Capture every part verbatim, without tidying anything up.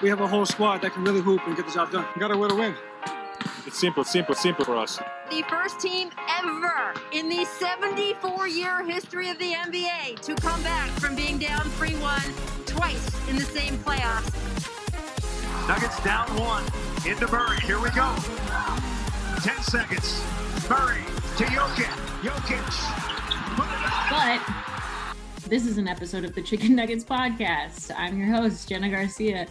We have a whole squad that can really hoop and get the job done. We got to win to win. It's simple, simple, simple for us. The first team ever in the seventy-four-year history of the N B A to come back from being down three one twice in the same playoffs. Nuggets down one into Murray. Here we go. Ten seconds. Murray to Jokic. Jokic. Put it up. But this is an episode of the Chicken Nuggets podcast. I'm your host, Jenna Garcia.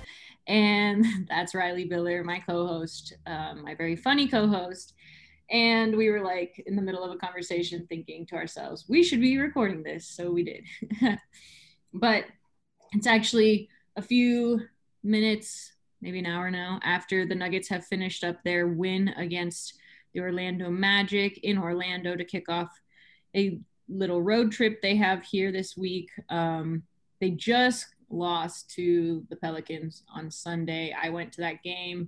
And that's Riley Biller, my co-host, um, my very funny co-host. And we were like in the middle of a conversation thinking to ourselves, we should be recording this. So we did. But it's actually a few minutes, maybe an hour now, after the Nuggets have finished up their win against the Orlando Magic in Orlando to kick off a little road trip they have here this week. Um, they just lost to the Pelicans on Sunday. I went to that game.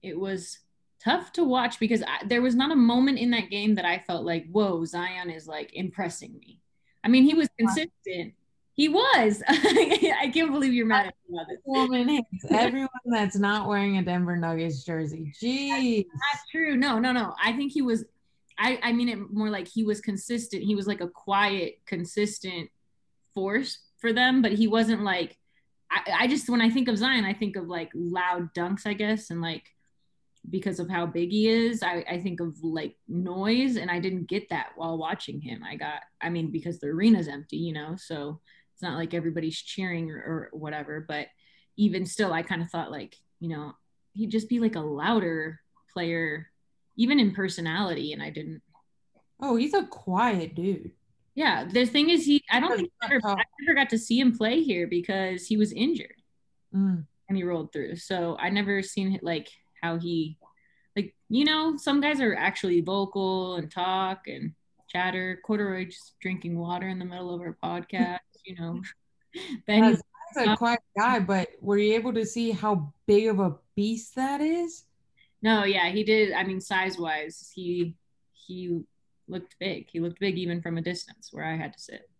It was tough to watch because I, there was not a moment in that game that I felt like, whoa, Zion is like impressing me. I mean, he was consistent. He was. I can't believe you're mad at me about this. Woman hates everyone that's not wearing a Denver Nuggets jersey. Jeez. That's not true. No, no, no. I think he was, I, I mean it more like he was consistent. He was like a quiet, consistent force for them, but he wasn't like, I, I just, when I think of Zion, I think of like loud dunks, I guess. And like, because of how big he is, I, I think of like noise, and I didn't get that while watching him. I got, I mean, because the arena's empty, you know, so it's not like everybody's cheering or, or whatever, but even still, I kind of thought like, you know, he'd just be like a louder player, even in personality. And I didn't. Oh, he's a quiet dude. Yeah, the thing is, he. I don't think I ever, I never got to see him play here because he was injured mm. and he rolled through. So I never seen it like how he, like you know, some guys are actually vocal and talk and chatter. Corduroy just drinking water in the middle of our podcast, you know. Then he's a quiet guy, but were you able to see how big of a beast that is? No, yeah, he did. I mean, size wise, he he. looked big. He looked big even from a distance where I had to sit.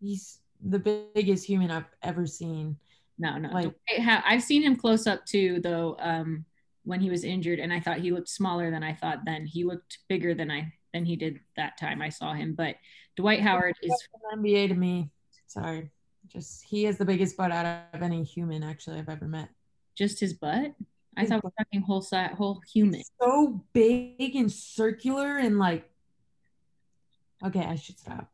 He's the biggest human I've ever seen. No, no. Like, I've seen him close up too, though, um, when he was injured, and I thought he looked smaller than I thought then. He looked bigger than I than he did that time I saw him. But Dwight Howard is an N B A to me. Sorry. Just he is the biggest butt out of any human actually I've ever met. Just his butt? I his thought butt. We're talking whole side, whole human. So big and circular and like okay, I should stop.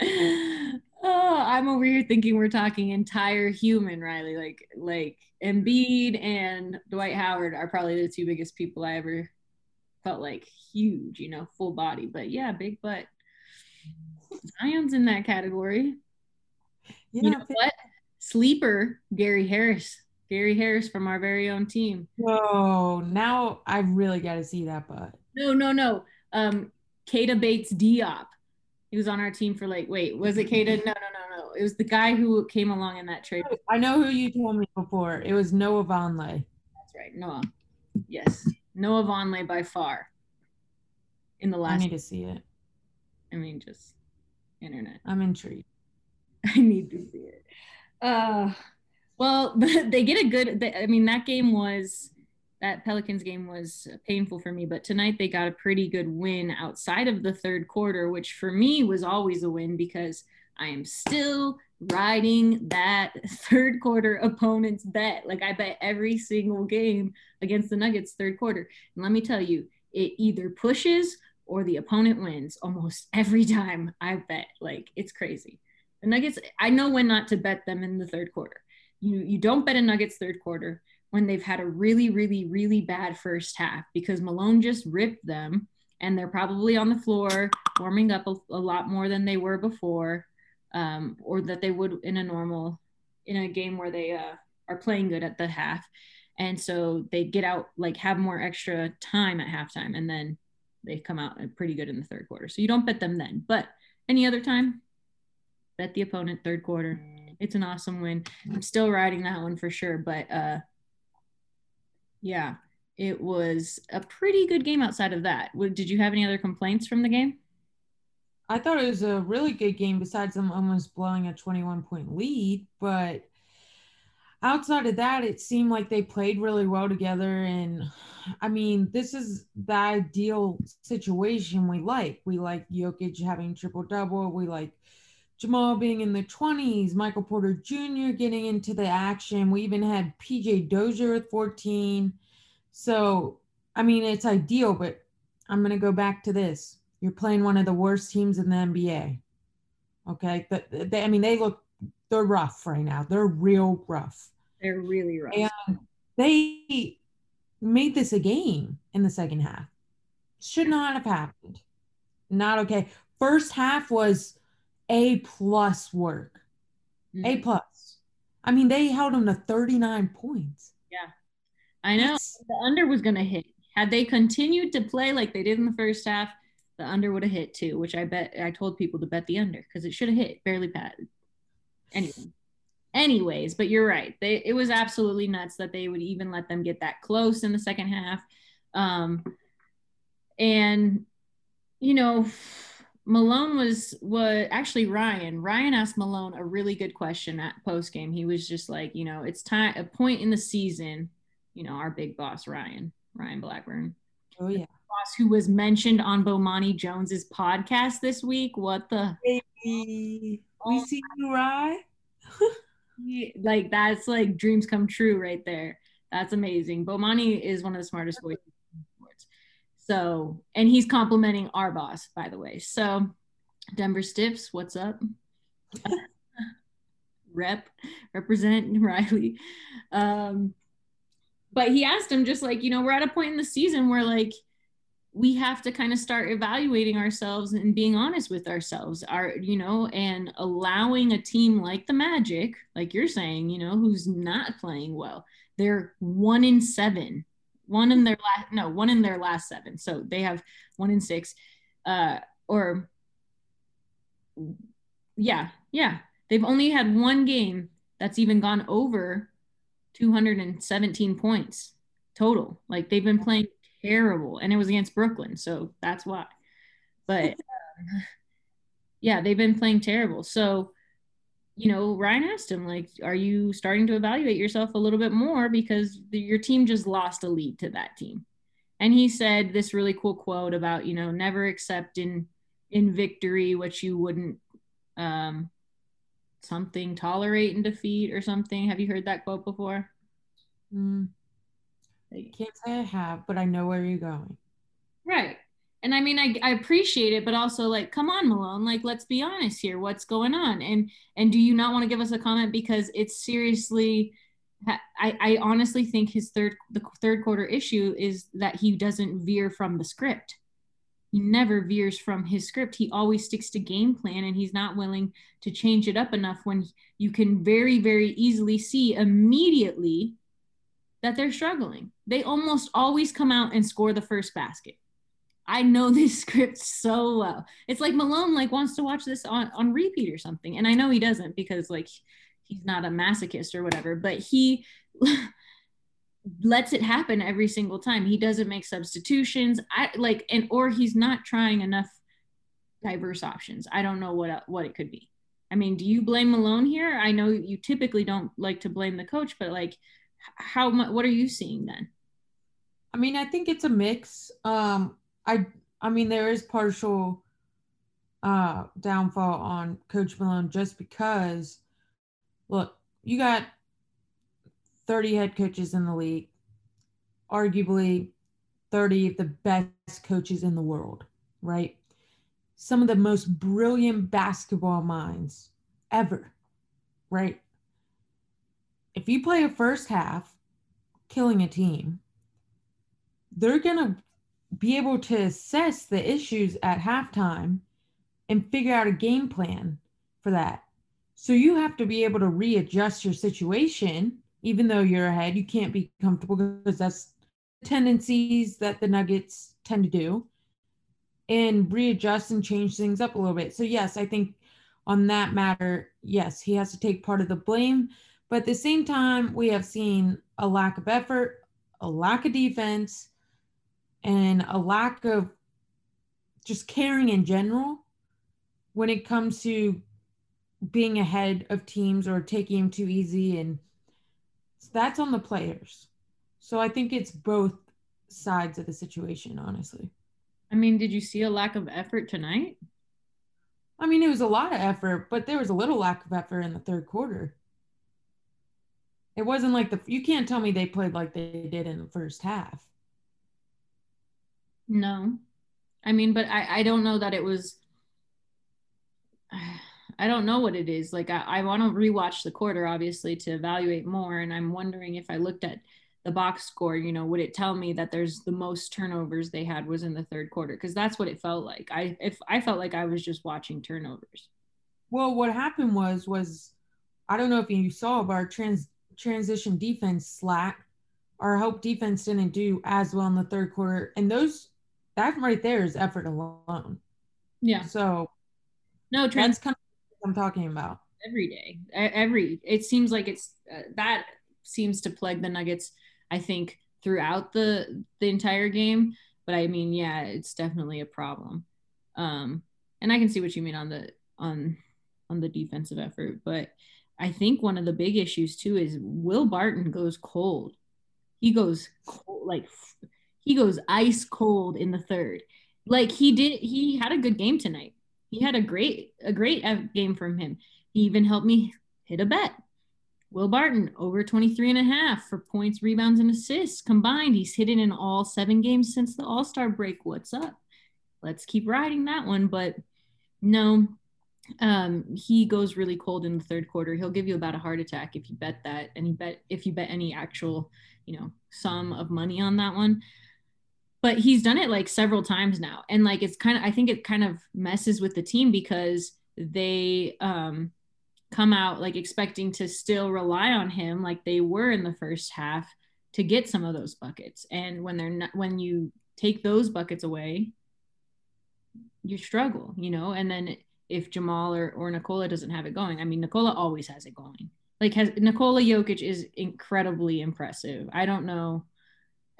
oh, I'm over here thinking we're talking entire human, Riley. Like, like Embiid and Dwight Howard are probably the two biggest people I ever felt like huge, you know, full body. But yeah, big butt. Zion's in that category. Yeah, you know they- what? Sleeper, Gary Harris. Gary Harris from our very own team. Whoa, now I really got to see that butt. No, no, no. Um, Keita Bates-Diop. He was on our team for like, wait, was it Keita? No, no, no, no. It was the guy who came along in that trade. I know who you told me before. It was Noah Vonleh. That's right, Noah. Yes, Noah Vonleh by far. In the last. I need to see it. I mean, just internet. I'm intrigued. I need to see it. Uh, well, they get a good. I mean, that game was. That Pelicans game was painful for me, but tonight they got a pretty good win outside of the third quarter, which for me was always a win because I am still riding that third quarter opponent's bet. Like I bet every single game against the Nuggets third quarter. And let me tell you, it either pushes or the opponent wins almost every time I bet. Like it's crazy. The Nuggets, I know when not to bet them in the third quarter. You, you don't bet a Nuggets third quarter when they've had a really, really, really bad first half because Malone just ripped them and they're probably on the floor warming up a, a lot more than they were before um, or that they would in a normal, in a game where they uh, are playing good at the half. And so they get out, like have more extra time at halftime, and then they come out pretty good in the third quarter. So you don't bet them then, but any other time, bet the opponent third quarter. It's an awesome win. I'm still riding that one for sure. But uh, yeah, it was a pretty good game outside of that. Did you have any other complaints from the game? I thought it was a really good game besides them almost blowing a twenty-one point lead, but outside of that, it seemed like they played really well together. And I mean, this is the ideal situation we like. We like Jokic having triple double. We like Jamal being in the twenties, Michael Porter Junior getting into the action. We even had P J. Dozier at fourteen. So, I mean, it's ideal, but I'm going to go back to this. You're playing one of the worst teams in the N B A. Okay. But they, I mean, they look, they're rough right now. They're real rough. They're really rough. And they made this a game in the second half. Should not have happened. Not okay. First half was A plus work. Mm-hmm. A plus. I mean, they held them to thirty-nine points. Yeah. I know. That's... The under was going to hit. Had they continued to play like they did in the first half, the under would have hit too, which I bet I told people to bet the under because it should have hit. Barely padded. Anyway. Anyways, but you're right. They it was absolutely nuts that they would even let them get that close in the second half. Um, and, you know, Malone was was actually Ryan. Ryan asked Malone a really good question at postgame. He was just like, you know, it's time a point in the season, you know, our big boss, Ryan, Ryan Blackburn. Oh, yeah. Boss who was mentioned on Bomani Jones's podcast this week. What the hey. We see you, Rye. Like, that's like dreams come true right there. That's amazing. Bomani is one of the smartest voices in sports. So, and he's complimenting our boss, by the way. So, Denver Stiffs, what's up? Rep, represent Riley. Um, but he asked him just like, you know, we're at a point in the season where like, we have to kind of start evaluating ourselves and being honest with ourselves, our, you know, and allowing a team like the Magic, like you're saying, you know, who's not playing well. They're one in seven, one in their last, no, one in their last seven. So they have one in six uh, or yeah, yeah. They've only had one game that's even gone over two hundred seventeen points total. Like they've been playing terrible, and it was against Brooklyn, so that's why. But um, yeah, they've been playing terrible. So, you know, Ryan asked him, like, are you starting to evaluate yourself a little bit more because the, your team just lost a lead to that team? And he said this really cool quote about, you know, never accept in in victory what you wouldn't um something tolerate in defeat or something. Have you heard that quote before? Mm. I can't say I have, but I know where you're going. Right. And I mean, I, I appreciate it, but also like, come on, Malone, like, let's be honest here. What's going on? And, and do you not want to give us a comment? Because it's seriously, I, I honestly think his third, the third quarter issue is that he doesn't veer from the script. He never veers from his script. He always sticks to game plan, and he's not willing to change it up enough when you can very, very easily see immediately that they're struggling. They almost always come out and score the first basket. I know this script so well. It's like Malone like wants to watch this on, on repeat or something. And I know he doesn't because like he's not a masochist or whatever, but he lets it happen every single time. He doesn't make substitutions. I like, and, or he's not trying enough diverse options. I don't know what, what it could be. I mean, do you blame Malone here? I know you typically don't like to blame the coach, but like, how much, what are you seeing then? I mean, I think it's a mix. Um, I, I mean, there is partial uh, downfall on Coach Malone just because, look, you got thirty head coaches in the league, arguably thirty of the best coaches in the world, right? Some of the most brilliant basketball minds ever, right? If you play a first half killing a team, they're going to be able to assess the issues at halftime and figure out a game plan for that. So you have to be able to readjust your situation even though you're ahead, you can't be comfortable, because that's tendencies that the Nuggets tend to do, and readjust and change things up a little bit. So yes, I think on that matter, yes, he has to take part of the blame, but at the same time, we have seen a lack of effort, a lack of defense, and a lack of just caring in general when it comes to being ahead of teams or taking them too easy. And that's on the players. So I think it's both sides of the situation, honestly. I mean, did you see a lack of effort tonight? I mean, it was a lot of effort, but there was a little lack of effort in the third quarter. It wasn't like the – you can't tell me they played like they did in the first half. No. I mean, but I, I don't know that it was – I don't know what it is. Like, I, I want to rewatch the quarter, obviously, to evaluate more, and I'm wondering if I looked at – the box score, you know, would it tell me that there's the most turnovers they had was in the third quarter? Because that's what it felt like. I if I felt like I was just watching turnovers. Well, what happened was was I don't know if you saw, but our trans, transition defense slack. Our help defense didn't do as well in the third quarter, and those that right there is effort alone. Yeah. So no trans. That's kind of what I'm talking about every day. Every it seems like it's uh, that seems to plague the Nuggets, I think, throughout the the entire game. But I mean, yeah, it's definitely a problem. Um, and I can see what you mean on the on on the defensive effort. But I think one of the big issues too is Will Barton goes cold. He goes cold, like he goes ice cold in the third. Like he did, he had a good game tonight. He had a great a great game from him. He even helped me hit a bet. Will Barton, over twenty-three and a half for points, rebounds, and assists combined. He's hit it in all seven games since the All-Star break. What's up? Let's keep riding that one. But no, um, he goes really cold in the third quarter. He'll give you about a heart attack if you bet that. And he bet if you bet any actual, you know, sum of money on that one. But he's done it like several times now. And like, it's kind of, I think it kind of messes with the team because they, um, come out like expecting to still rely on him like they were in the first half to get some of those buckets. And when they're not, when you take those buckets away, you struggle, you know? And then if Jamal or, or Nikola doesn't have it going, I mean, Nikola always has it going. Like has Nikola Jokic is incredibly impressive. I don't know.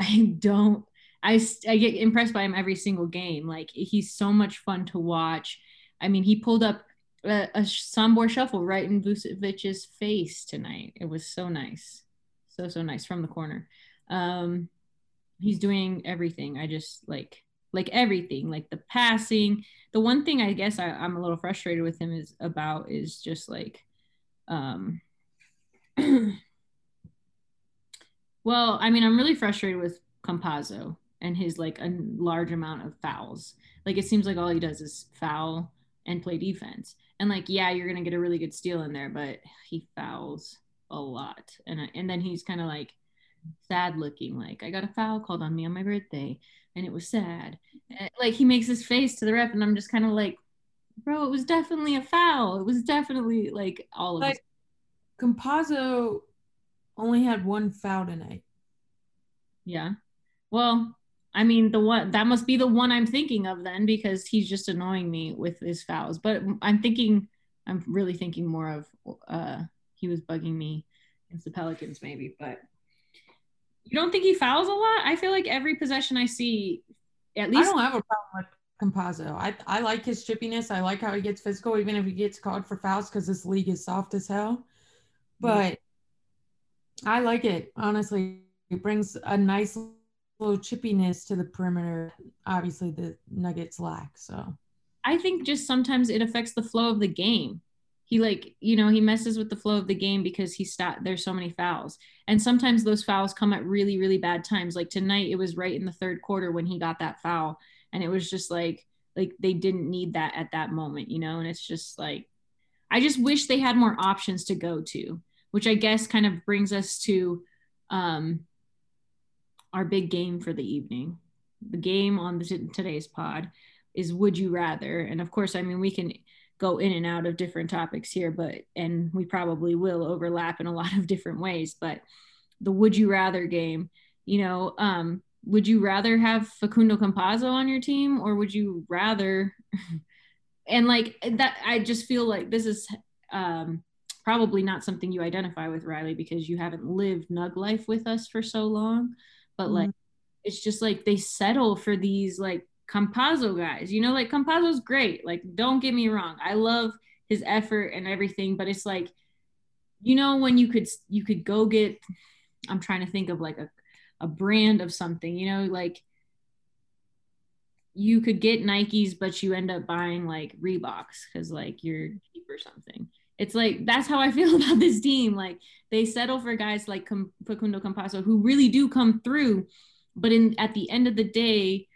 I don't, I, I get impressed by him every single game. Like he's so much fun to watch. I mean, he pulled up A, a Sambor shuffle right in Vucevic's face tonight. It was so nice. So, so nice from the corner. Um, he's doing everything. I just like, like everything, like the passing. The one thing I guess I, I'm a little frustrated with him is about is just like, um, well, I mean, I'm really frustrated with Campazzo and his like a large amount of fouls. Like it seems like all he does is foul and play defense. And like, yeah, you're going to get a really good steal in there, but he fouls a lot. And and then he's kind of like sad looking, like I got a foul called on me on my birthday and it was sad. And like he makes his face to the ref and I'm just kind of like, bro, it was definitely a foul. It was definitely like all of like, us. Campazzo only had one foul tonight. Yeah. Well, I mean, the one that must be the one I'm thinking of then, because he's just annoying me with his fouls. But I'm thinking, I'm really thinking more of uh, he was bugging me against the Pelicans, maybe. But you don't think he fouls a lot? I feel like every possession I see, at least I don't have a problem with Campazzo. I I like his chippiness. I like how he gets physical, even if he gets called for fouls, because this league is soft as hell. But yeah. I like it, honestly. It brings a nice little chippiness to the perimeter. Obviously the Nuggets lack. So I think just sometimes it affects the flow of the game. He like, you know, he messes with the flow of the game because he stopped, there's so many fouls, and sometimes those fouls come at really really bad times. Like tonight it was right in the third quarter when he got that foul, and it was just like like they didn't need that at that moment, you know? And it's just like I just wish they had more options to go to, which I guess kind of brings us to um our big game for the evening. The game on the t- today's pod is Would You Rather? And of course, I mean, we can go in and out of different topics here, but, and we probably will overlap in a lot of different ways, but the would you rather game, you know, um, would you rather have Facundo Campazzo on your team, or would you rather, and like that, I just feel like this is um, probably not something you identify with, Riley, because you haven't lived Nug life with us for so long, but mm-hmm. like, it's just like, they settle for these like Campazzo guys, you know, like Campazzo's great. Like, don't get me wrong. I love his effort and everything, but it's like, you know, when you could, you could go get, I'm trying to think of like a, a brand of something, you know, like you could get Nikes, but you end up buying like Reeboks because like you're cheap or something. It's like, that's how I feel about this team. Like, they settle for guys like Facundo Campazzo who really do come through, but in at the end of the day,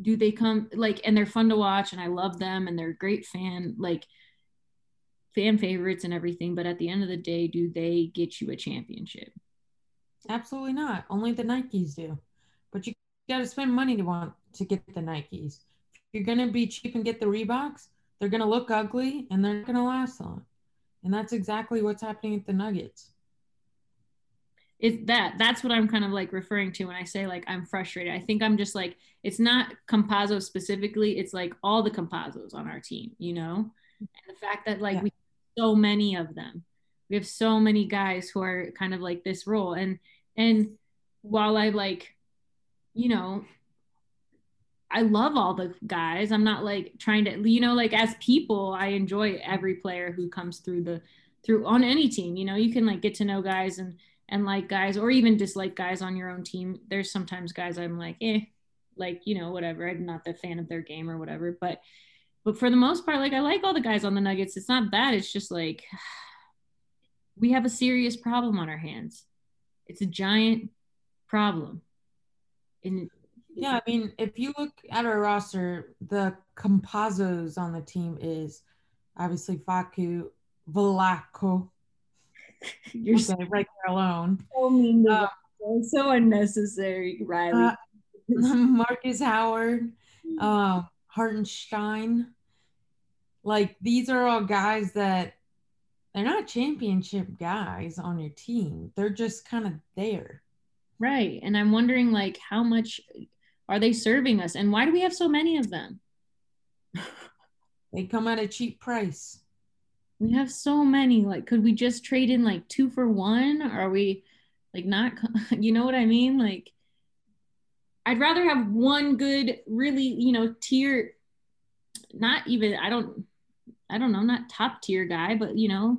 do they come like, and they're fun to watch and I love them and they're great fan, like fan favorites and everything. But at the end of the day, do they get you a championship? Absolutely not. Only the Nikes do, but you got to spend money to want to get the Nikes. If you're going to be cheap and get the Reeboks, they're going to look ugly and they're not going to last long. And that's exactly what's happening at the Nuggets. It's that that's what I'm kind of like referring to when I say like I'm frustrated. I think I'm just like, it's not Campazzo specifically, it's like all the Campazzos on our team, you know, and the fact that like yeah. we have so many of them, we have so many guys who are kind of like this role, and and while I like, you know, I love all the guys, I'm not like trying to, you know, like as people I enjoy every player who comes through the through on any team, you know. You can like get to know guys and and like guys, or even dislike guys on your own team. There's sometimes guys I'm like, eh, like, you know, whatever. I'm not the fan of their game or whatever. But, but for the most part, like I like all the guys on the Nuggets. It's not that. It's just like, we have a serious problem on our hands. It's a giant problem. And yeah, I mean, if you look at our roster, the Campazzos on the team is obviously Facu, Vlaco, You're okay, so right there alone. So mean, uh, so unnecessary, Riley. Uh, Marcus Howard, uh, Hartenstein. Like, these are all guys that they're not championship guys on your team. They're just kind of there. Right. And I'm wondering, like, how much are they serving us? And why do we have so many of them? They come at a cheap price. We have so many, like, could we just trade in like two for one? Are we like not, you know what I mean? Like, I'd rather have one good, really, you know, tier, not even, I don't, I don't know, not top tier guy, but you know,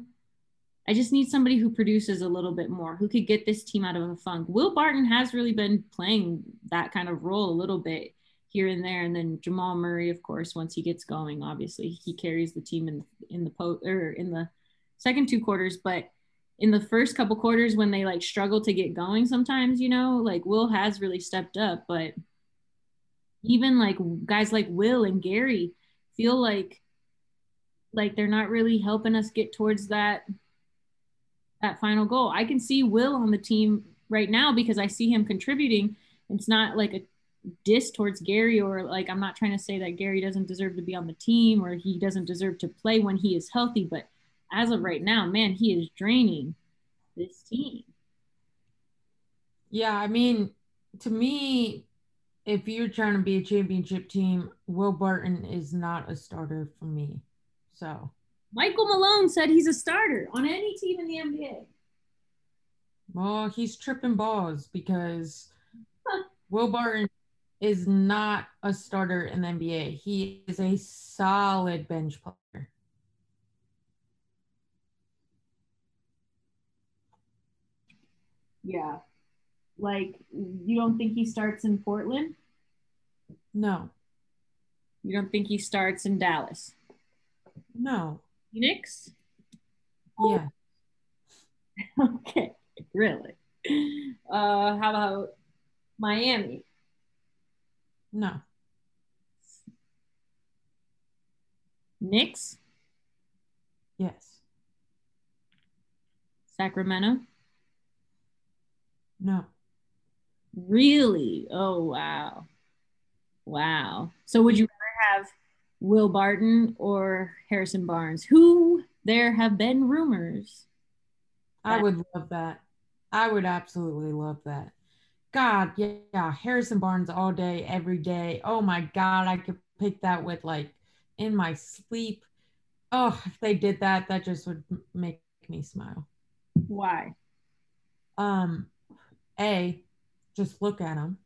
I just need somebody who produces a little bit more, who could get this team out of a funk. Will Barton has really been playing that kind of role a little bit here and there, and then Jamal Murray, of course, once he gets going, obviously he carries the team in in the po- or in the second two quarters. But in the first couple quarters, when they like struggle to get going, sometimes, you know, like Will has really stepped up. But even like guys like Will and Gary feel like like they're not really helping us get towards that that final goal. I can see Will on the team right now because I see him contributing. It's not like a diss towards Gary, or like, I'm not trying to say that Gary doesn't deserve to be on the team or he doesn't deserve to play when he is healthy, but as of right now, man, he is draining this team. Yeah, I mean, to me, if you're trying to be a championship team, Will Barton is not a starter for me. So Michael Malone said he's a starter on any team in the N B A. Well, he's tripping balls because Will Barton is not a starter in the N B A. He is a solid bench player. Yeah. Like, you don't think he starts in Portland? No. You don't think he starts in Dallas? No. Phoenix? Yeah. Okay, really? Uh, how about Miami? No. Knicks? Yes. Sacramento? No. Really? Oh, wow. Wow. So would you rather have Will Barton or Harrison Barnes, who there have been rumors. I would love that. I would absolutely love that. God, yeah, yeah, Harrison Barnes all day, every day. Oh my God, I could pick that with like in my sleep. Oh, if they did that, that just would make me smile. Why? Um, A, just look at him.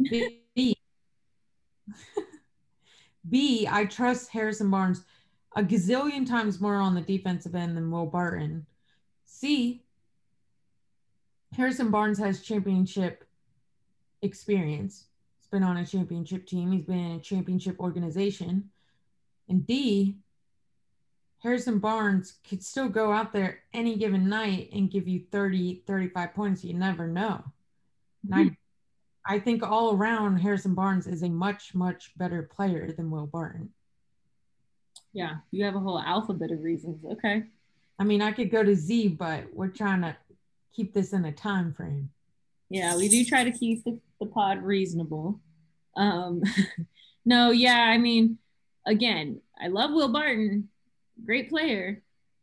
B, B, B, I trust Harrison Barnes a gazillion times more on the defensive end than Will Barton. C, Harrison Barnes has championship experience. He's been on a championship team. He's been in a championship organization. And D, Harrison Barnes could still go out there any given night and give you thirty, thirty-five points. You never know. And mm-hmm. I, I think all around Harrison Barnes is a much, much better player than Will Barton. Yeah, you have a whole alphabet of reasons. Okay. I mean, I could go to Z, but we're trying to keep this in a time frame. Yeah, we do try to keep the, the pod reasonable. Um, no, yeah, I mean, again, I love Will Barton, great player.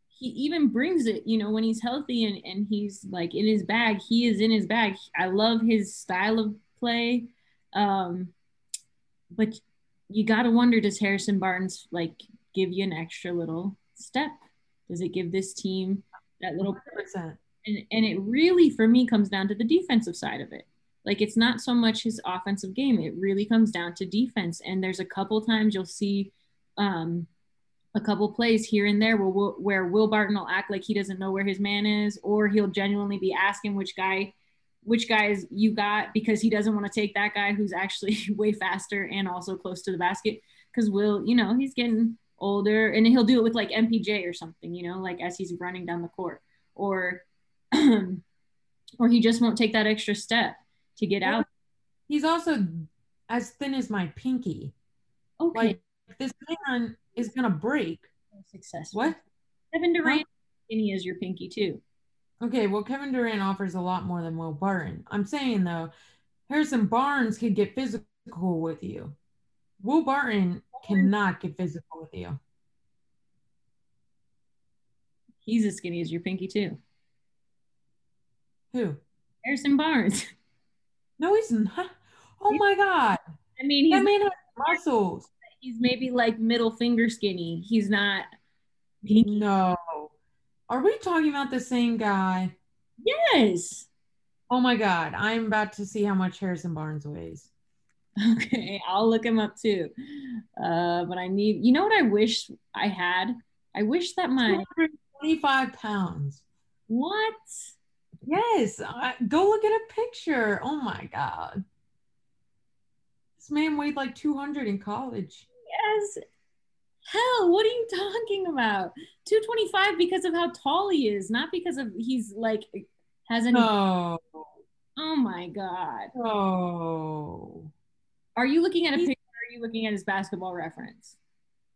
He even brings it, you know, when he's healthy and, and he's like in his bag, he is in his bag. I love his style of play. Um, but you got to wonder, does Harrison Barnes like give you an extra little step? Does it give this team that little percent? And, and it really, for me, comes down to the defensive side of it. Like, it's not so much his offensive game. It really comes down to defense. And there's a couple times you'll see um, a couple plays here and there where, where Will Barton will act like he doesn't know where his man is, or he'll genuinely be asking which guy, which guys you got, because he doesn't want to take that guy who's actually way faster and also close to the basket. Because Will, you know, he's getting older. And he'll do it with, like, M P J or something, you know, like as he's running down the court. Or... or he just won't take that extra step to get yeah. out. He's also as thin as my pinky. Okay. Like, this man is going to break. Successful. What? Kevin Durant is huh? skinny as your pinky, too. Okay, well, Kevin Durant offers a lot more than Will Barton. I'm saying, though, Harrison Barnes could get physical with you. Will Barton cannot get physical with you. He's as skinny as your pinky, too. Who? Harrison Barnes. No, he's not. Oh he's, my God. I mean, he's that man has muscles. He's maybe like middle finger skinny. He's not. He, no. Are we talking about the same guy? Yes. Oh my God. I'm about to see how much Harrison Barnes weighs. Okay. I'll look him up too. Uh, but I need, you know what I wish I had? I wish that my. two hundred twenty-five pounds. What? Yes, I, go look at a picture. Oh my God. This man weighed like two hundred in college. Yes. Hell, what are you talking about? two twenty-five because of how tall he is, not because of he's like, has any. Oh. Oh my God. Oh. Are you looking at a he's, picture or are you looking at his basketball reference?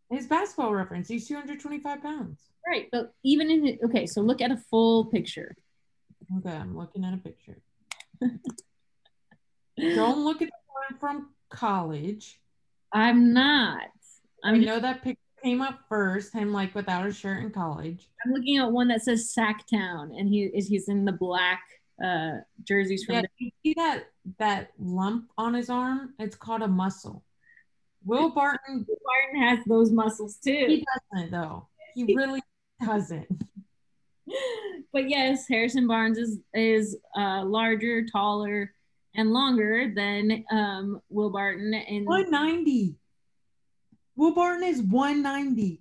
His basketball reference, he's two hundred twenty-five pounds. Right, but even in the, okay, so look at a full picture. Okay, I'm looking at a picture. Don't look at the one from college. I'm not. I'm I know just, that picture came up first, him like without a shirt in college. I'm looking at one that says Sacktown, and he is he's in the black uh, jerseys from yeah, the- you see that that lump on his arm? It's called a muscle. Will Barton Will Barton has those muscles too. He doesn't though. He really doesn't. But yes, Harrison Barnes is is uh, larger, taller, and longer than um, Will Barton. And one ninety. Will Barton is one ninety.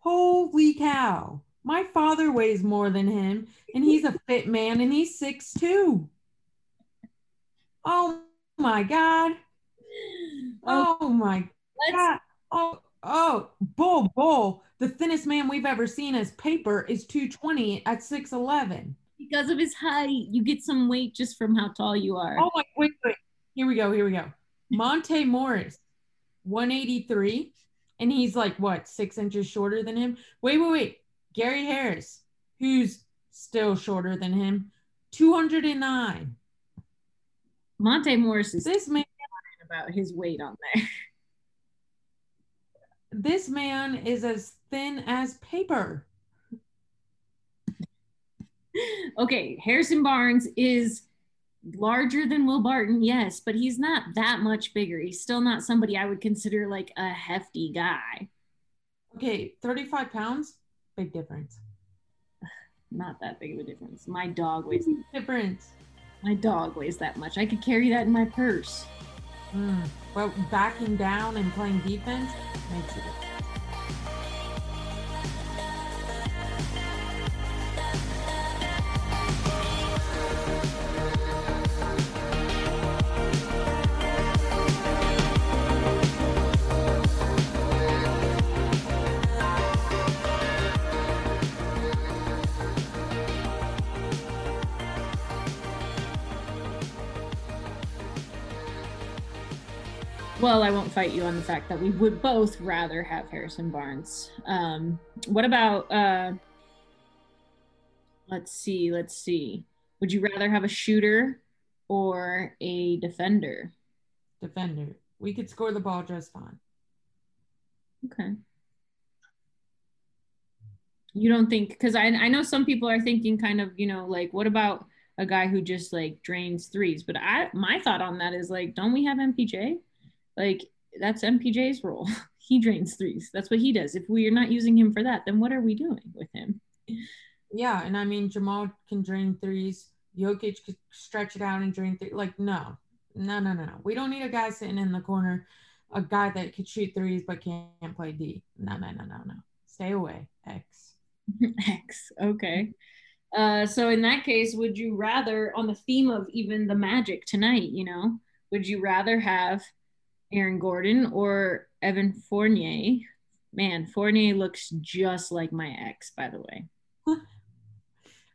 Holy cow. My father weighs more than him, and he's a fit man, and he's six two. Oh, my God. Oh, my God. Oh, oh, bull, bull. The thinnest man we've ever seen as paper is two twenty at six eleven. Because of his height, you get some weight just from how tall you are. Oh, my, wait, wait. Here we go, here we go. Monte Morris, one eighty-three, and he's like, what, six inches shorter than him? Wait, wait, wait. Gary Harris, who's still shorter than him, two oh nine. Monte Morris is this man about his weight on there. This man is as thin as paper. Okay, Harrison Barnes is larger than Will Barton, yes, but he's not that much bigger. He's still not somebody I would consider like a hefty guy. Okay, thirty-five pounds, big difference. Not that big of a difference. My dog weighs difference. My dog weighs that much. I could carry that in my purse. Mm, but backing down and playing defense makes it. Well, I won't fight you on the fact that we would both rather have Harrison Barnes. Um, what about, uh, let's see, let's see. Would you rather have a shooter or a defender? Defender. We could score the ball just fine. Okay. You don't think, because I, I know some people are thinking kind of, you know, like, what about a guy who just like drains threes? But I, my thought on that is like, don't we have M P J? Like, that's M P J's role. He drains threes. That's what he does. If we are not using him for that, then what are we doing with him? Yeah, and I mean, Jamal can drain threes. Jokic could stretch it out and drain threes. Like, no. No, no, no. We don't need a guy sitting in the corner, a guy that could shoot threes but can't play D. No, no, no, no, no. Stay away, X. X, okay. Uh, so in that case, would you rather, on the theme of even the Magic tonight, you know, would you rather have Aaron Gordon or Evan Fournier? Man, Fournier looks just like my ex, by the way.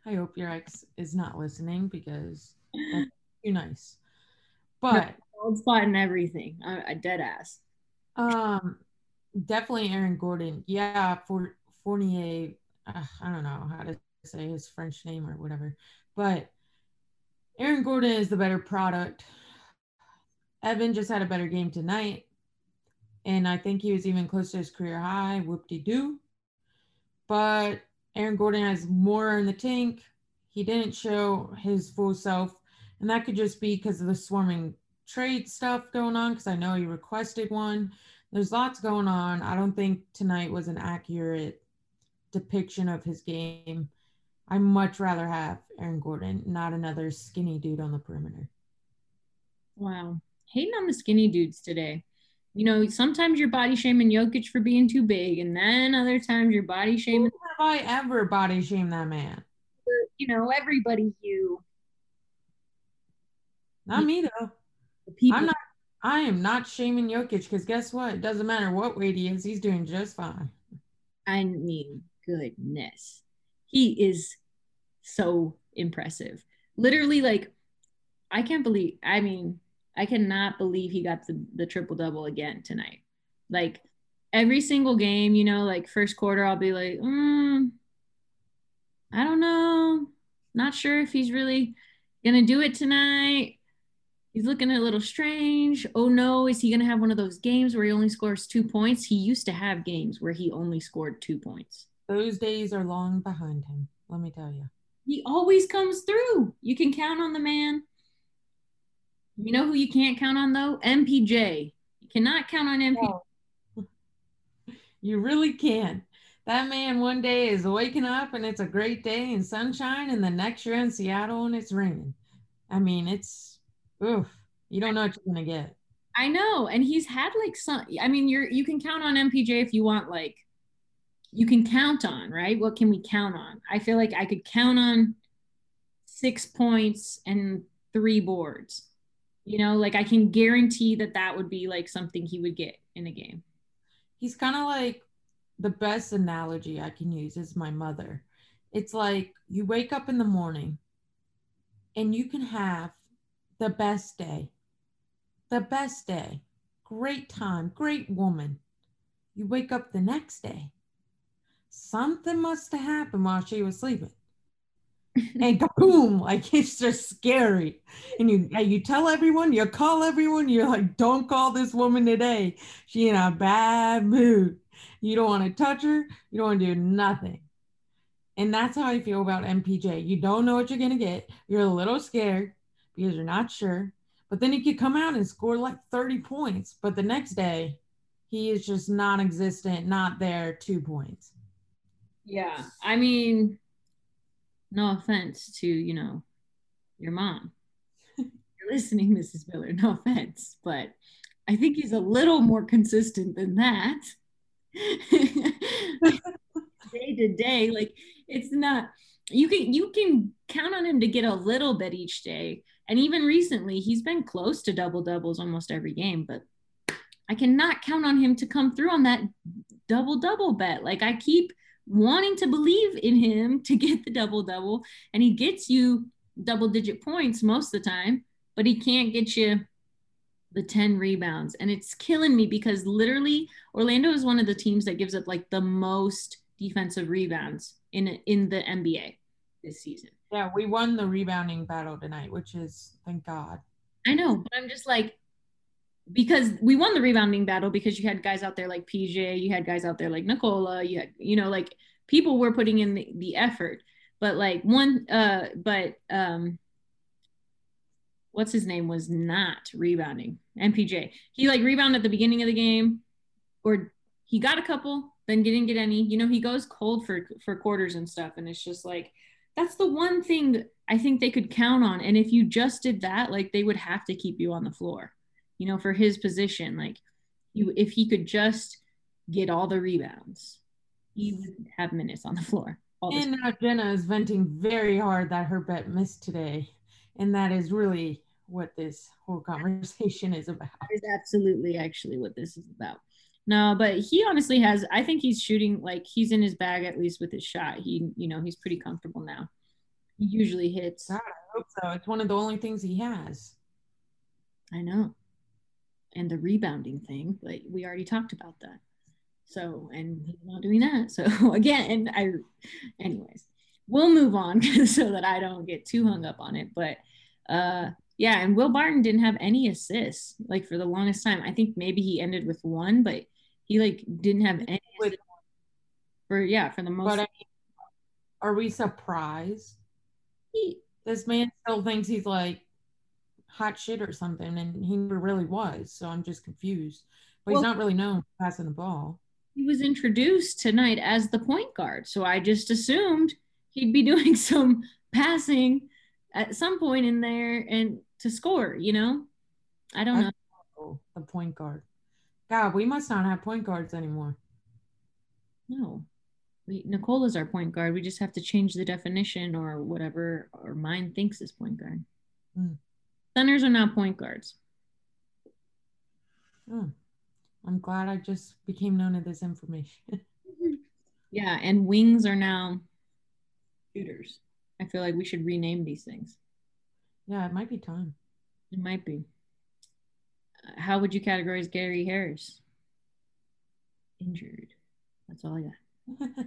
I hope your ex is not listening because that's too nice. But cold spot and everything. I, I dead ass. Um, definitely Aaron Gordon. Yeah, for Fournier. Uh, I don't know how to say his French name or whatever, but Aaron Gordon is the better product. Evan just had a better game tonight, and I think he was even close to his career high, whoop-de-doo. But Aaron Gordon has more in the tank. He didn't show his full self, and that could just be because of the swarming trade stuff going on, because I know he requested one. There's lots going on. I don't think tonight was an accurate depiction of his game. I'd much rather have Aaron Gordon, not another skinny dude on the perimeter. Wow. Hating on the skinny dudes today. You know, sometimes you're body shaming Jokic for being too big, and then other times you're body shaming. When have I ever body shamed that man? You know, everybody you. Not me though. People. I'm not. I am not shaming Jokic because guess what? It doesn't matter what weight he is, he's doing just fine. I mean, goodness, he is so impressive. Literally, like, I can't believe. I mean. I cannot believe he got the, the triple-double again tonight. Like, every single game, you know, like, first quarter, I'll be like, mm, I don't know. Not sure if he's really going to do it tonight. He's looking a little strange. Oh, no, is he going to have one of those games where he only scores two points? He used to have games where he only scored two points. Those days are long behind him, let me tell you. He always comes through. You can count on the man. You know who you can't count on, though? M P J. You cannot count on M P J. No. You really can. That man one day is waking up, and it's a great day and sunshine, and the next year in Seattle, and it's raining. I mean, it's – oof. You don't know what you're going to get. I know, and he's had, like, some – I mean, you're you can count on M P J if you want, like – you can count on, right? What can we count on? I feel like I could count on six points and three boards. You know, like, I can guarantee that that would be, like, something he would get in a game. He's kind of like the best analogy I can use is my mother. It's like you wake up in the morning and you can have the best day, the best day, great time, great woman. You wake up the next day. Something must have happened while she was sleeping. And kaboom, like, it's just scary. And you you tell everyone, you call everyone, you're like, don't call this woman today. She in a bad mood. You don't want to touch her. You don't want to do nothing. And that's how I feel about M P J. You don't know what you're going to get. You're a little scared because you're not sure. But then he could come out and score like thirty points. But the next day, he is just non-existent, not there, two points. Yeah. I mean, no offense to, you know, your mom. You're listening, Missus Biller. No offense. But I think he's a little more consistent than that. Day to day, like it's not, you can you can count on him to get a little bit each day. And even recently, he's been close to double doubles almost every game, but I cannot count on him to come through on that double double bet. Like, I keep wanting to believe in him to get the double double, and he gets you double digit points most of the time, but he can't get you the ten rebounds. And it's killing me because literally Orlando is one of the teams that gives up like the most defensive rebounds in in the N B A this season. Yeah, we won the rebounding battle tonight, which is, thank God. I know, but I'm just like, because we won the rebounding battle because you had guys out there like P J, you had guys out there like Nikola, you had, you know, like people were putting in the, the effort. But like one, uh, but um, what's his name was not rebounding, M P J. He like rebounded at the beginning of the game, or he got a couple, then didn't get any. You know, he goes cold for for quarters and stuff, and it's just like, that's the one thing I think they could count on. And if you just did that, like, they would have to keep you on the floor, you know, for his position. Like, you, if he could just get all the rebounds, he would have minutes on the floor. All and now Jenna is venting very hard that her bet missed today, and that is really what this whole conversation is about. That is absolutely actually what this is about. No, but he honestly has, I think he's shooting, like, he's in his bag, at least with his shot. He, you know, he's pretty comfortable now. He usually hits. God, I hope so. It's one of the only things he has. I know. And the rebounding thing, like, we already talked about that. So, and he's not doing that. So, again, I, anyways, we'll move on so that I don't get too hung up on it. But, uh, yeah, and Will Barton didn't have any assists, like, for the longest time. I think maybe he ended with one, but he, like, didn't have any for, yeah, for the most. But I mean, are we surprised? He, this man still thinks he's, like, hot shit or something, and he never really was, so I'm just confused. But well, he's not really known for passing the ball. He was introduced tonight as the point guard, so I just assumed he'd be doing some passing at some point in there and to score, you know? I don't I know. The point guard. God, we must not have point guards anymore. No. We, Nicola's our point guard. We just have to change the definition or whatever our mind thinks is point guard. Mm. Centers are not point guards. Mm. I'm glad I just became known of this information. Yeah, and wings are now shooters. I feel like we should rename these things. Yeah, it might be time. It might be. How would you categorize Gary Harris? Injured. That's all I got.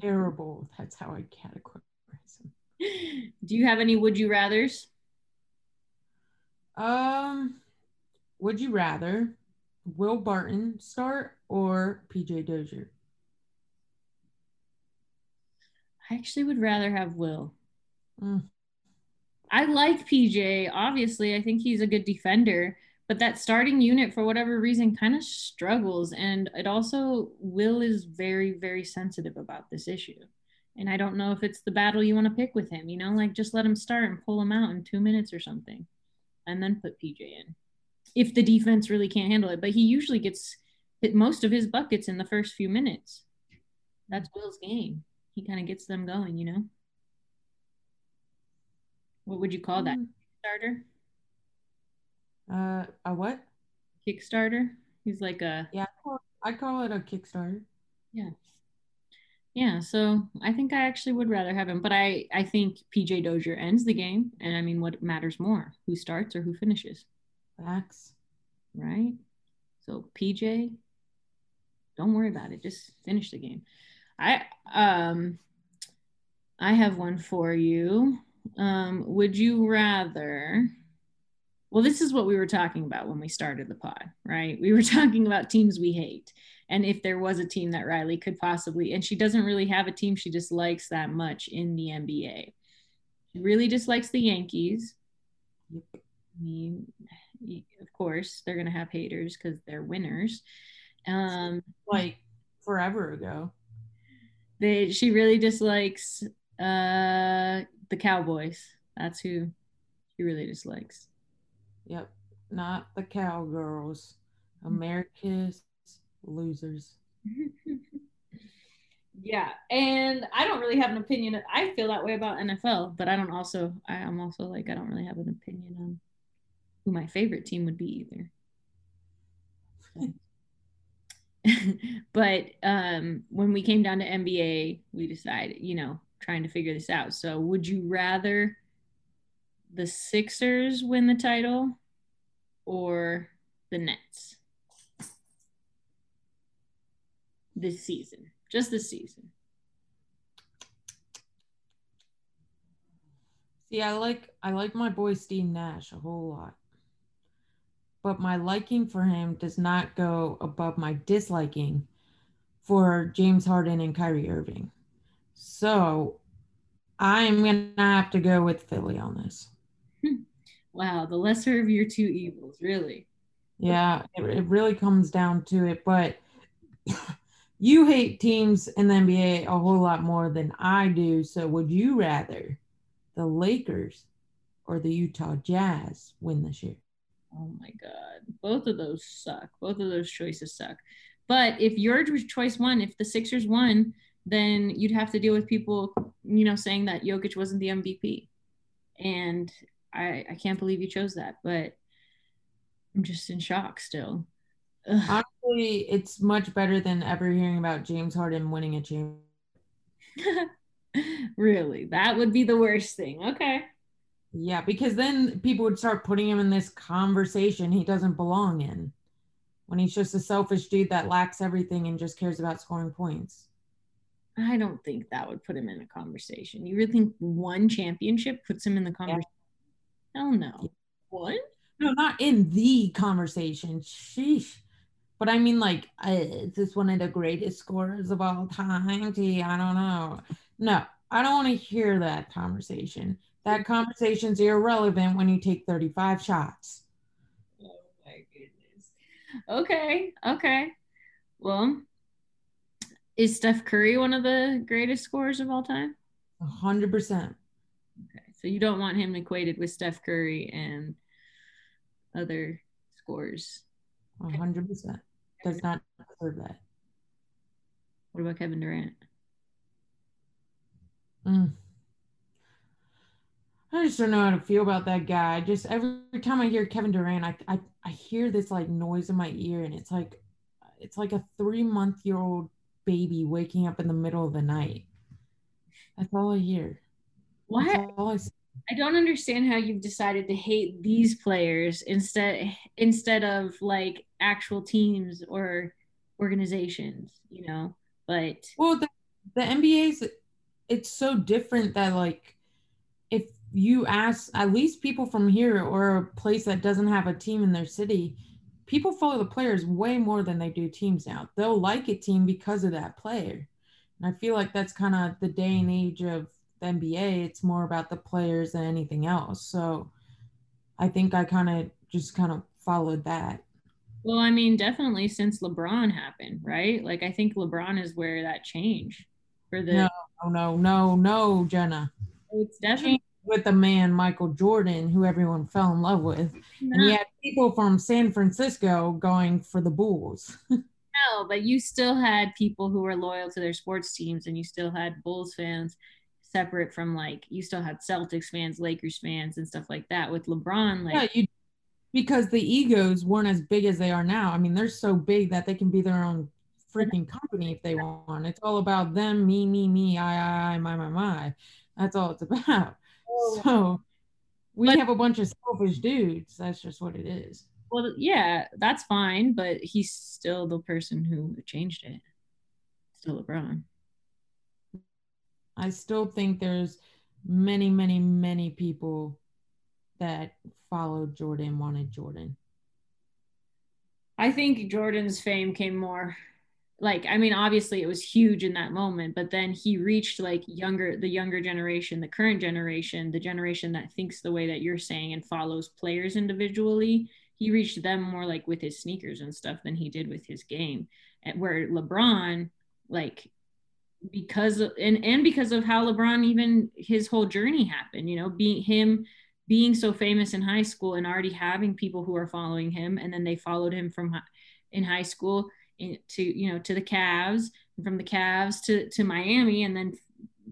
Terrible. That's how I categorize him. Do you have any would you rathers? Um, would you rather Will Barton start or P J. Dozier? I actually would rather have Will. Mm. I like P J. Obviously, I think he's a good defender, but that starting unit, for whatever reason, kind of struggles. And it also, Will is very, very sensitive about this issue. And I don't know if it's the battle you want to pick with him, you know, like, just let him start and pull him out in two minutes or something, and then put P J in if the defense really can't handle it. But he usually gets hit most of his buckets in the first few minutes. That's Will's game. He kind of gets them going, you know? What would you call that? Kickstarter? Uh, a what? Kickstarter. He's like a... Yeah, I call it a Kickstarter. Yeah. Yeah, so I think I actually would rather have him, but I, I think P J. Dozier ends the game, and I mean, what matters more? Who starts or who finishes? Facts. Right? So, P J, don't worry about it. Just finish the game. I um I have one for you. Um, would you rather? Well, this is what we were talking about when we started the pod, right? We were talking about teams we hate. and if there was a team that Riley could possibly, and she doesn't really have a team she dislikes that much in the N B A. She really dislikes the Yankees. I mean, of course, they're going to have haters because they're winners. Um, like forever ago. They, she really dislikes uh, the Cowboys. That's who she really dislikes. Yep, not the Cowgirls. America's losers. Yeah, and I don't really have an opinion. I feel that way about N F L, but I don't also, I'm also like, I don't really have an opinion on who my favorite team would be either. So. But um, when we came down to N B A, we decided, you know, trying to figure this out. So would you rather the Sixers win the title or the Nets this season? Just this season. See, I like I like my boy Steve Nash a whole lot. But my liking for him does not go above my disliking for James Harden and Kyrie Irving. So I'm going to have to go with Philly on this. Wow, the lesser of your two evils, really. Yeah, it, it really comes down to it. But you hate teams in the N B A a whole lot more than I do. So would you rather the Lakers or the Utah Jazz win this year? Oh my God. Both of those suck. Both of those choices suck. But if your choice won, if the Sixers won, then you'd have to deal with people, you know, saying that Jokic wasn't the M V P. And I, I can't believe you chose that, but I'm just in shock still. Ugh. Honestly, it's much better than ever hearing about James Harden winning a championship. Really? That would be the worst thing. Okay. Yeah, because then people would start putting him in this conversation he doesn't belong in when he's just a selfish dude that lacks everything and just cares about scoring points. I don't think that would put him in a conversation. You really think one championship puts him in the conversation? Yeah. Hell no. Yeah. What? No, not in the conversation. Sheesh. But I mean, like, I, is this one of the greatest scorers of all time? Gee, I don't know. No, I don't want to hear that conversation. That conversation's irrelevant when you take thirty-five shots. Oh my goodness. Okay, okay. Well, is Steph Curry one of the greatest scorers of all time? one hundred percent. Okay, so you don't want him equated with Steph Curry and other scorers. one hundred percent. Does not deserve that. What about Kevin Durant? Mm. I just don't know how to feel about that guy. Just every time I hear Kevin Durant, I I, I hear this like noise in my ear, and it's like it's like a three-month-year-old baby waking up in the middle of the night. That's all I hear. What? That's all I see. I don't understand how you've decided to hate these players instead instead of like actual teams or organizations, you know. But well, the, the N B A's it's so different that like if you ask at least people from here or a place that doesn't have a team in their city, people follow the players way more than they do teams now. They'll like a team because of that player. And I feel like that's kind of the day and age of the N B A. It's more about the players than anything else. So I think I kind of just kind of followed that. Well, I mean, definitely since LeBron happened, right? Like I think LeBron is where that change for the No, no, no, no, Jenna. It's definitely with the man Michael Jordan, who everyone fell in love with. No. And you had people from San Francisco going for the Bulls. No, but you still had people who were loyal to their sports teams, and you still had Bulls fans separate from, like, you still had Celtics fans, Lakers fans, and stuff like that. With LeBron, like, yeah, you, because the egos weren't as big as they are now. I mean, they're so big that they can be their own freaking company if they want. It's all about them, me, me, me, I, I, I, my, my, my. That's all it's about. So we but, have a bunch of selfish dudes. That's just what it is. Well, yeah, that's fine, but he's still the person who changed it. Still LeBron. I still think there's many, many, many people that followed Jordan, wanted Jordan. I think Jordan's fame came more like, I mean, obviously it was huge in that moment, but then he reached like younger, the younger generation, the current generation, the generation that thinks the way that you're saying and follows players individually. He reached them more like with his sneakers and stuff than he did with his game. And where LeBron, like, because of, and, and because of how LeBron, even his whole journey happened, you know, being him being so famous in high school and already having people who are following him. And then they followed him from high, in high school in, to, you know, to the Cavs, and from the Cavs to, to Miami. And then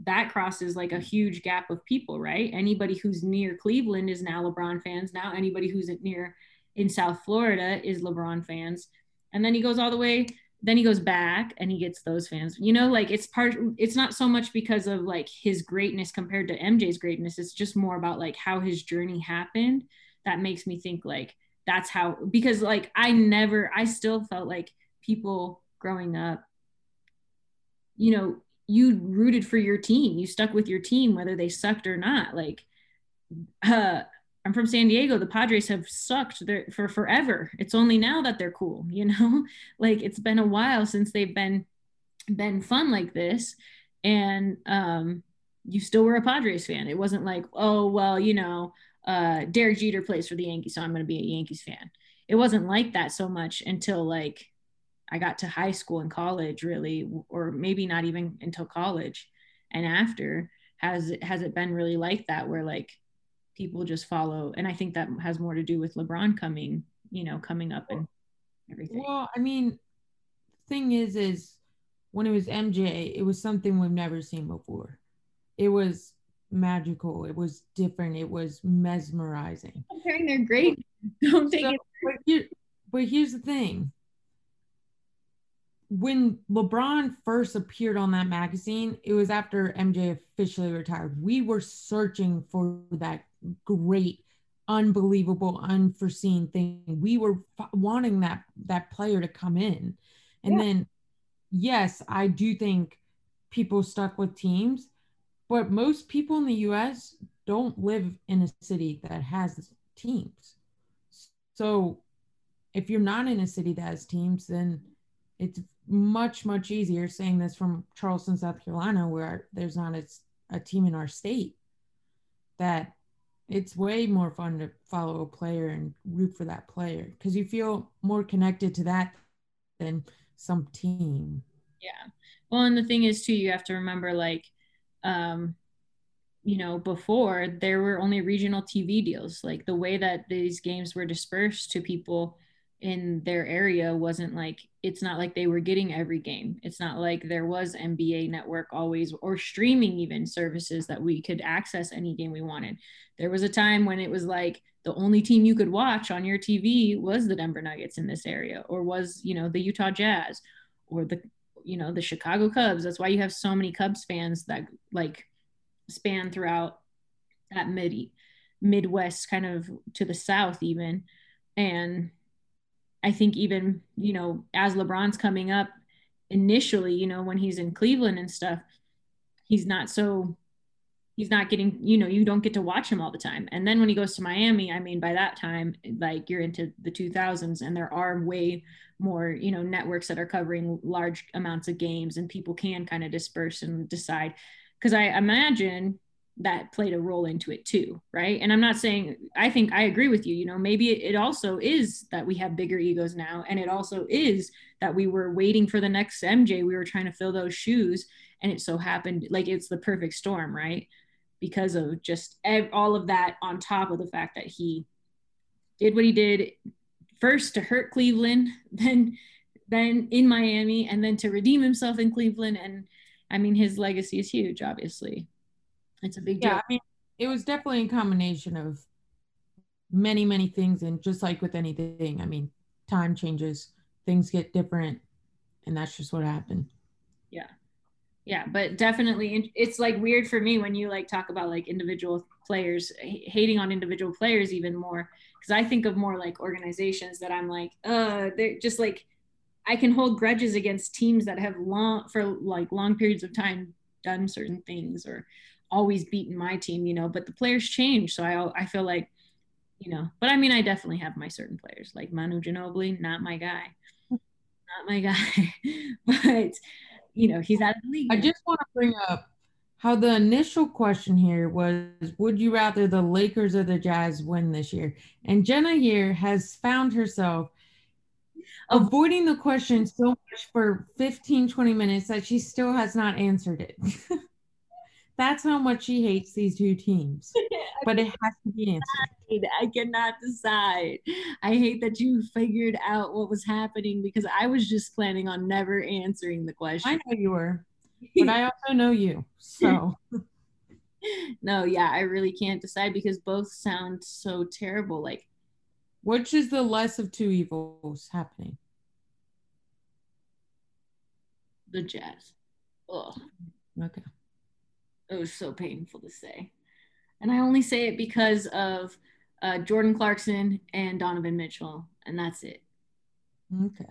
that crosses like a huge gap of people, right? Anybody who's near Cleveland is now LeBron fans. Now anybody who's near in South Florida is LeBron fans. And then he goes all the way, then he goes back and he gets those fans, you know, like it's part, it's not so much because of like his greatness compared to M J's greatness. It's just more about like how his journey happened. That makes me think like, that's how, because like, I never, I still felt like people growing up, you know, you rooted for your team. You stuck with your team, whether they sucked or not. Like, uh, I'm from San Diego. The Padres have sucked there for forever. It's only now that they're cool, you know, like it's been a while since they've been, been fun like this. And um, you still were a Padres fan. It wasn't like, oh, well, you know, uh, Derek Jeter plays for the Yankees, so I'm going to be a Yankees fan. It wasn't like that so much until like I got to high school and college really, or maybe not even until college. And after has it, has it been really like that where like, people just follow. And I think that has more to do with LeBron coming, you know, coming up and everything. Well, I mean, thing is, is when it was M J, it was something we've never seen before. It was magical. It was different. It was mesmerizing. Comparing their great. Don't take so, it. But, here, but here's the thing. When LeBron first appeared on that magazine, it was after M J officially retired. We were searching for that great, unbelievable, unforeseen thing. We were f- wanting that that player to come in. And yeah. Then, yes, I do think people stuck with teams, but most people in the U S don't live in a city that has teams. So if you're not in a city that has teams, then it's much, much easier saying this from Charleston, South Carolina, where there's not a, a team in our state, that it's way more fun to follow a player and root for that player because you feel more connected to that than some team. Yeah. Well, and the thing is, too, you have to remember, like, um, you know, before there were only regional T V deals. Like the way that these games were dispersed to people in their area wasn't like, it's not like they were getting every game. It's not like there was N B A Network always, or streaming even services that we could access any game we wanted. There was a time when it was like the only team you could watch on your T V was the Denver Nuggets in this area, or was, you know, the Utah Jazz, or the, you know, the Chicago Cubs. That's why you have so many Cubs fans that like span throughout that mid Midwest kind of to the South even. And I think even, you know, as LeBron's coming up initially, you know, when he's in Cleveland and stuff, he's not so, he's not getting, you know, you don't get to watch him all the time. And then when he goes to Miami, I mean, by that time, like you're into the two thousands and there are way more, you know, networks that are covering large amounts of games and people can kind of disperse and decide. Because I imagine that played a role into it too, right? And I'm not saying, I think I agree with you, you know, maybe it also is that we have bigger egos now. And it also is that we were waiting for the next M J. We were trying to fill those shoes. And it so happened, like it's the perfect storm, right? Because of just ev- all of that on top of the fact that he did what he did first to hurt Cleveland, then, then in Miami, and then to redeem himself in Cleveland. And I mean, his legacy is huge, obviously. It's a big deal. Yeah, I mean, it was definitely a combination of many, many things. And just like with anything, I mean, time changes, things get different, and that's just what happened. Yeah. Yeah, but definitely it's like weird for me when you like talk about like individual players, hating on individual players even more, because I think of more like organizations that I'm like, uh, they're just like, I can hold grudges against teams that have long, for like long periods of time, done certain things or always beaten my team, you know, but the players change. So I I feel like, you know, but I mean, I definitely have my certain players like Manu Ginobili, not my guy, not my guy. But, you know, he's out of the league. I just want to bring up how the initial question here was, would you rather the Lakers or the Jazz win this year? And Jenna here has found herself avoiding the question so much for fifteen, twenty minutes that she still has not answered it. That's how much she hates these two teams. But it has to be answered. I cannot decide. I hate that you figured out what was happening, because I was just planning on never answering the question. I know you were, but I also know you. So no, yeah, I really can't decide because both sound so terrible. Like, which is the less of two evils happening? The Jazz. Oh, okay. It was so painful to say. And I only say it because of uh, Jordan Clarkson and Donovan Mitchell, and that's it. Okay.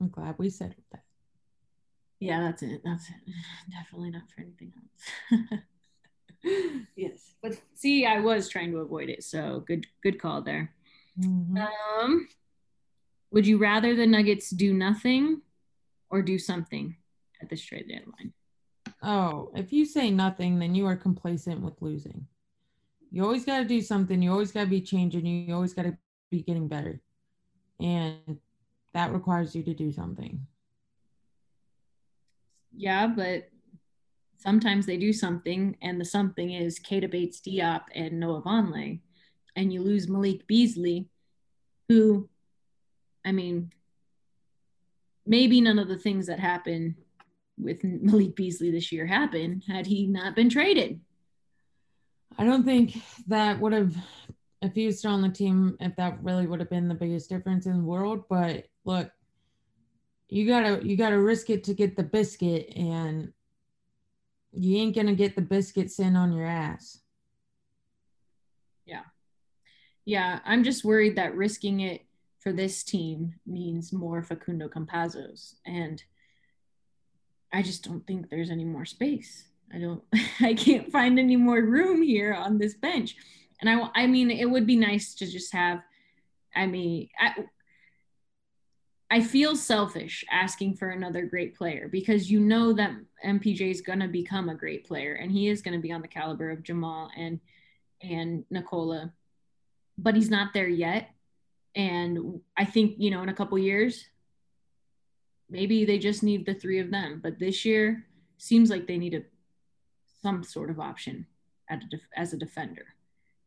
I'm glad we said that. Yeah, that's it. That's it. Definitely not for anything else. Yes. But see, I was trying to avoid it, so good good call there. Mm-hmm. Um, would you rather the Nuggets do nothing or do something at this trade deadline? Oh, if you say nothing, then you are complacent with losing. You always got to do something. You always got to be changing. You always got to be getting better. And that requires you to do something. Yeah, but sometimes they do something, and the something is Keita Bates-Diop and Noah Vonleh. And you lose Malik Beasley, who, I mean, maybe none of the things that happen with Malik Beasley this year happened had he not been traded. I don't think that would have, if he was still on the team, if that really would have been the biggest difference in the world. But look, you gotta you gotta risk it to get the biscuit, and you ain't gonna get the biscuit sent on your ass. Yeah. Yeah, I'm just worried that risking it for this team means more Facundo Campazzos, and I just don't think there's any more space. I don't, I can't find any more room here on this bench. And I, I mean, it would be nice to just have, I mean, I, I feel selfish asking for another great player, because you know that M P J is going to become a great player, and he is going to be on the caliber of Jamal and, and Nikola, but he's not there yet. And I think, you know, in a couple years, maybe they just need the three of them, but this year seems like they need a some sort of option at a def, as a defender.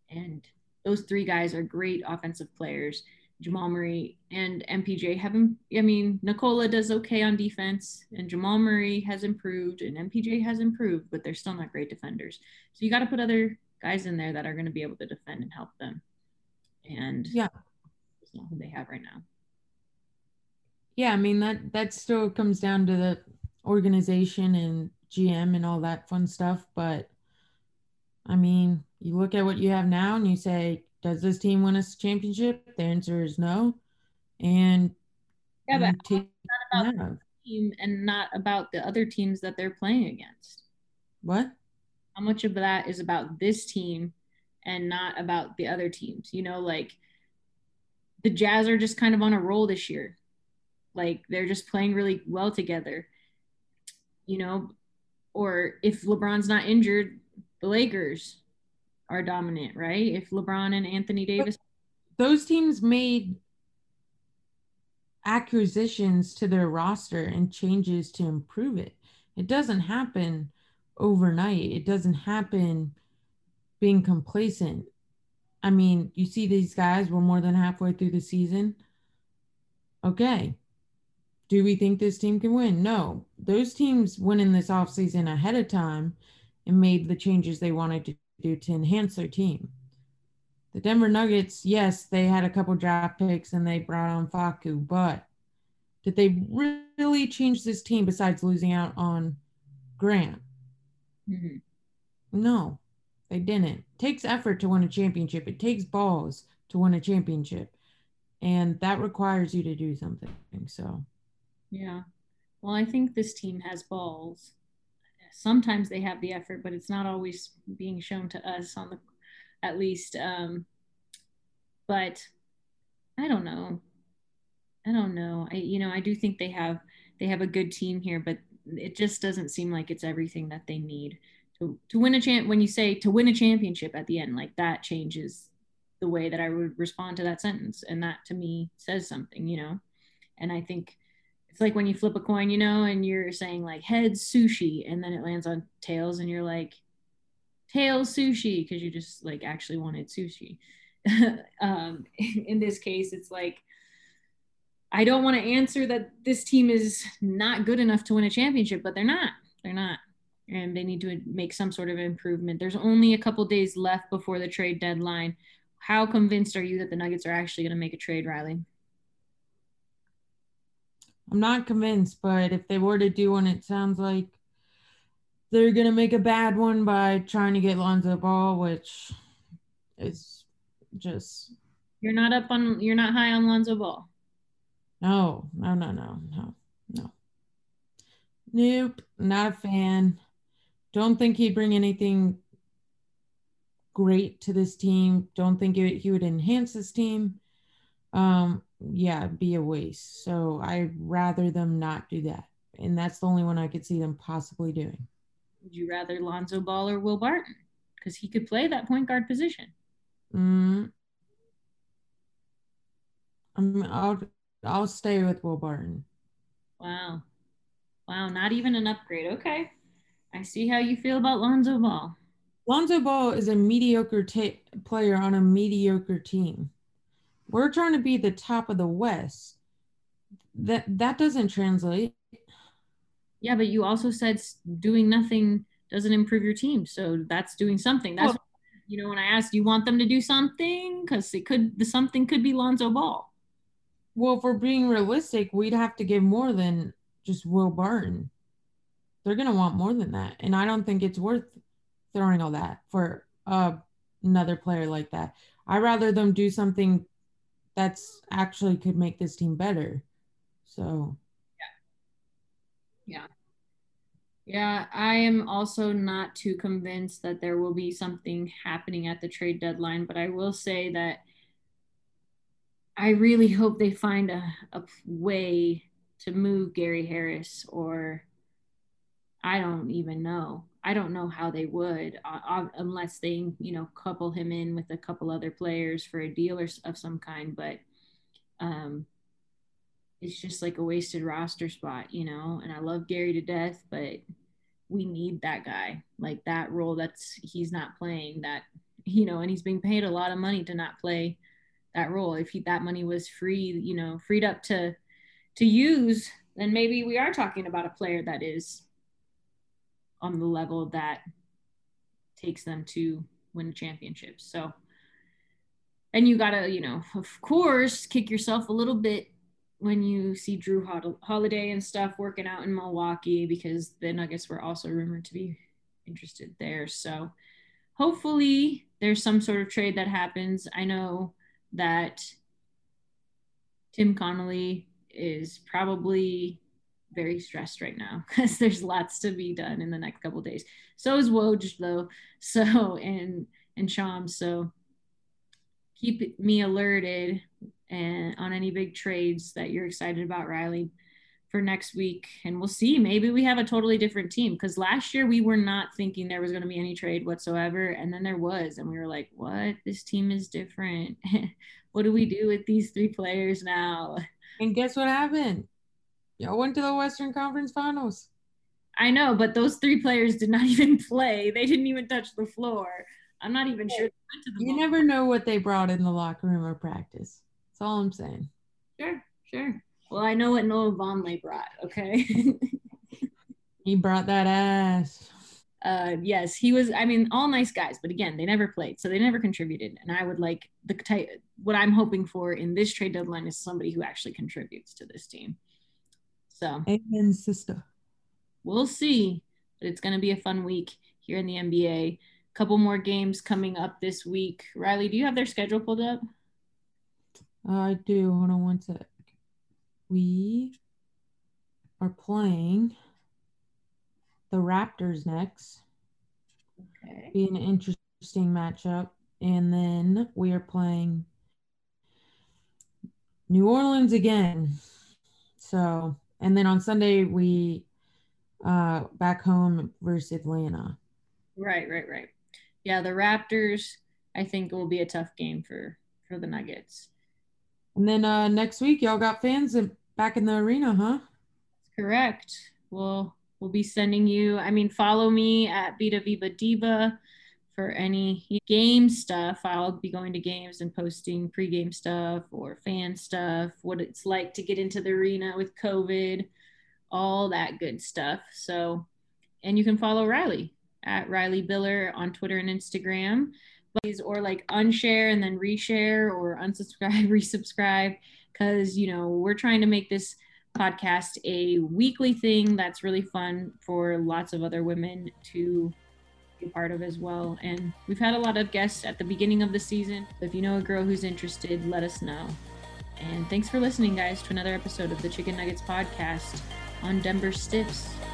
And those three guys are great offensive players. Jamal Murray and M P J haven't. I mean, Nikola does okay on defense, and Jamal Murray has improved, and M P J has improved, but they're still not great defenders. So you got to put other guys in there that are going to be able to defend and help them. And yeah, that's not who they have right now. Yeah, I mean, that, that still comes down to the organization and G M and all that fun stuff. But, I mean, you look at what you have now and you say, does this team win us a championship? The answer is no. And yeah, but it's not about the team and not about the other teams that they're playing against. What? How much of that is about this team and not about the other teams? You know, like the Jazz are just kind of on a roll this year. Like, they're just playing really well together, you know, or if LeBron's not injured, the Lakers are dominant, right? If LeBron and Anthony Davis. Those teams made acquisitions to their roster and changes to improve it. It doesn't happen overnight. It doesn't happen being complacent. I mean, you see these guys, we're more than halfway through the season. Okay. Do we think this team can win? No. Those teams went in this offseason ahead of time and made the changes they wanted to do to enhance their team. The Denver Nuggets, yes, they had a couple draft picks and they brought on Facu, but did they really change this team besides losing out on Grant? Mm-hmm. No, they didn't. It takes effort to win a championship. It takes balls to win a championship. And that requires you to do something, so... Yeah. Well, I think this team has balls. Sometimes they have the effort, but it's not always being shown to us on the, at least. Um, but I don't know. I don't know. I, you know, I do think they have, they have a good team here, but it just doesn't seem like it's everything that they need to, to win a champ. When you say to win a championship at the end, like that changes the way that I would respond to that sentence. And that to me says something, you know? And I think it's like when you flip a coin, you know, and you're saying like heads sushi, and then it lands on tails and you're like tails sushi, 'cause you just like actually wanted sushi. um, in this case, it's like, I don't want to answer that this team is not good enough to win a championship, but they're not, they're not. And they need to make some sort of improvement. There's only a couple days left before the trade deadline. How convinced are you that the Nuggets are actually going to make a trade, Riley? I'm not convinced, but if they were to do one, it sounds like they're going to make a bad one by trying to get Lonzo Ball, which is just... You're not up on, you're not high on Lonzo Ball. No, no, no, no, no, no. Nope, not a fan. Don't think he'd bring anything great to this team. Don't think it, he would enhance this team. Um, yeah, be a waste. So I'd rather them not do that. And that's the only one I could see them possibly doing. Would you rather Lonzo Ball or Will Barton? Because he could play that point guard position. Mm. Um, I'll... I'll stay with Will Barton. Wow. Wow, not even an upgrade. Okay. I see how you feel about Lonzo Ball. Lonzo Ball is a mediocre t- player on a mediocre team. We're trying to be the top of the West. That that doesn't translate. Yeah, but you also said doing nothing doesn't improve your team. So that's doing something. That's, well, you know, when I asked, do you want them to do something? Because it could, the something could be Lonzo Ball. Well, if we're being realistic, we'd have to give more than just Will Barton. They're going to want more than that. And I don't think it's worth throwing all that for uh, another player like that. I'd rather them do something that's actually could make this team better. So. Yeah. Yeah. Yeah, I am also not too convinced that there will be something happening at the trade deadline, but I will say that I really hope they find a, a way to move Gary Harris, or I don't even know. I don't know how they would uh, unless they, you know, couple him in with a couple other players for a deal or of some kind. But um, it's just like a wasted roster spot, you know, and I love Gary to death, but we need that guy, like that role that's he's not playing that, you know, and he's being paid a lot of money to not play that role. If he, that money was free, you know, freed up to, to use, then maybe we are talking about a player that is on the level that takes them to win a championship. So, and you gotta, you know, of course, kick yourself a little bit when you see Drew Holiday and stuff working out in Milwaukee, because the Nuggets were also rumored to be interested there. So hopefully there's some sort of trade that happens. I know that Tim Connolly is probably very stressed right now because there's lots to be done in the next couple of days. So is Woj though. So, and, and Shams. So keep me alerted and on any big trades that you're excited about, Riley, for next week. And we'll see, maybe we have a totally different team, because last year we were not thinking there was going to be any trade whatsoever, and then there was, and we were like, what, this team is different. What do we do with these three players now? And guess what happened? Y'all went to the Western Conference Finals. I know, but those three players did not even play. They didn't even touch the floor. I'm not even sure they went to the you ball. Never know what they brought in the locker room or practice. That's all I'm saying. Sure, sure. Well, I know what Noah Vonleh brought, okay? He brought that ass. Uh, yes, he was, I mean, all nice guys, but again, they never played, so they never contributed. And I would like, the type, what I'm hoping for in this trade deadline is somebody who actually contributes to this team. So. Amen, sister. We'll see, but it's going to be a fun week here in the N B A. A couple more games coming up this week. Riley, do you have their schedule pulled up? I do. Hold on one sec. We are playing the Raptors next. Okay. Be an interesting matchup. And then we are playing New Orleans again. So, and then on Sunday we uh, back home versus Atlanta. Right, right, right. Yeah, the Raptors, I think, will be a tough game for, for the Nuggets. And then uh, next week, y'all got fans back in the arena, huh? Correct. We'll we'll be sending you. I mean, follow me at Bita Viva Diva for any game stuff. I'll be going to games and posting pregame stuff or fan stuff, what it's like to get into the arena with COVID, all that good stuff. So, and you can follow Riley at Riley Biller on Twitter and Instagram. Or like unshare and then reshare or unsubscribe, resubscribe, because, you know, we're trying to make this podcast a weekly thing that's really fun for lots of other women to be part of as well. And we've had a lot of guests at the beginning of the season. If you know a girl who's interested, let us know. And thanks for listening, guys, to another episode of the Chicken Nuggets podcast on Denver Stiffs.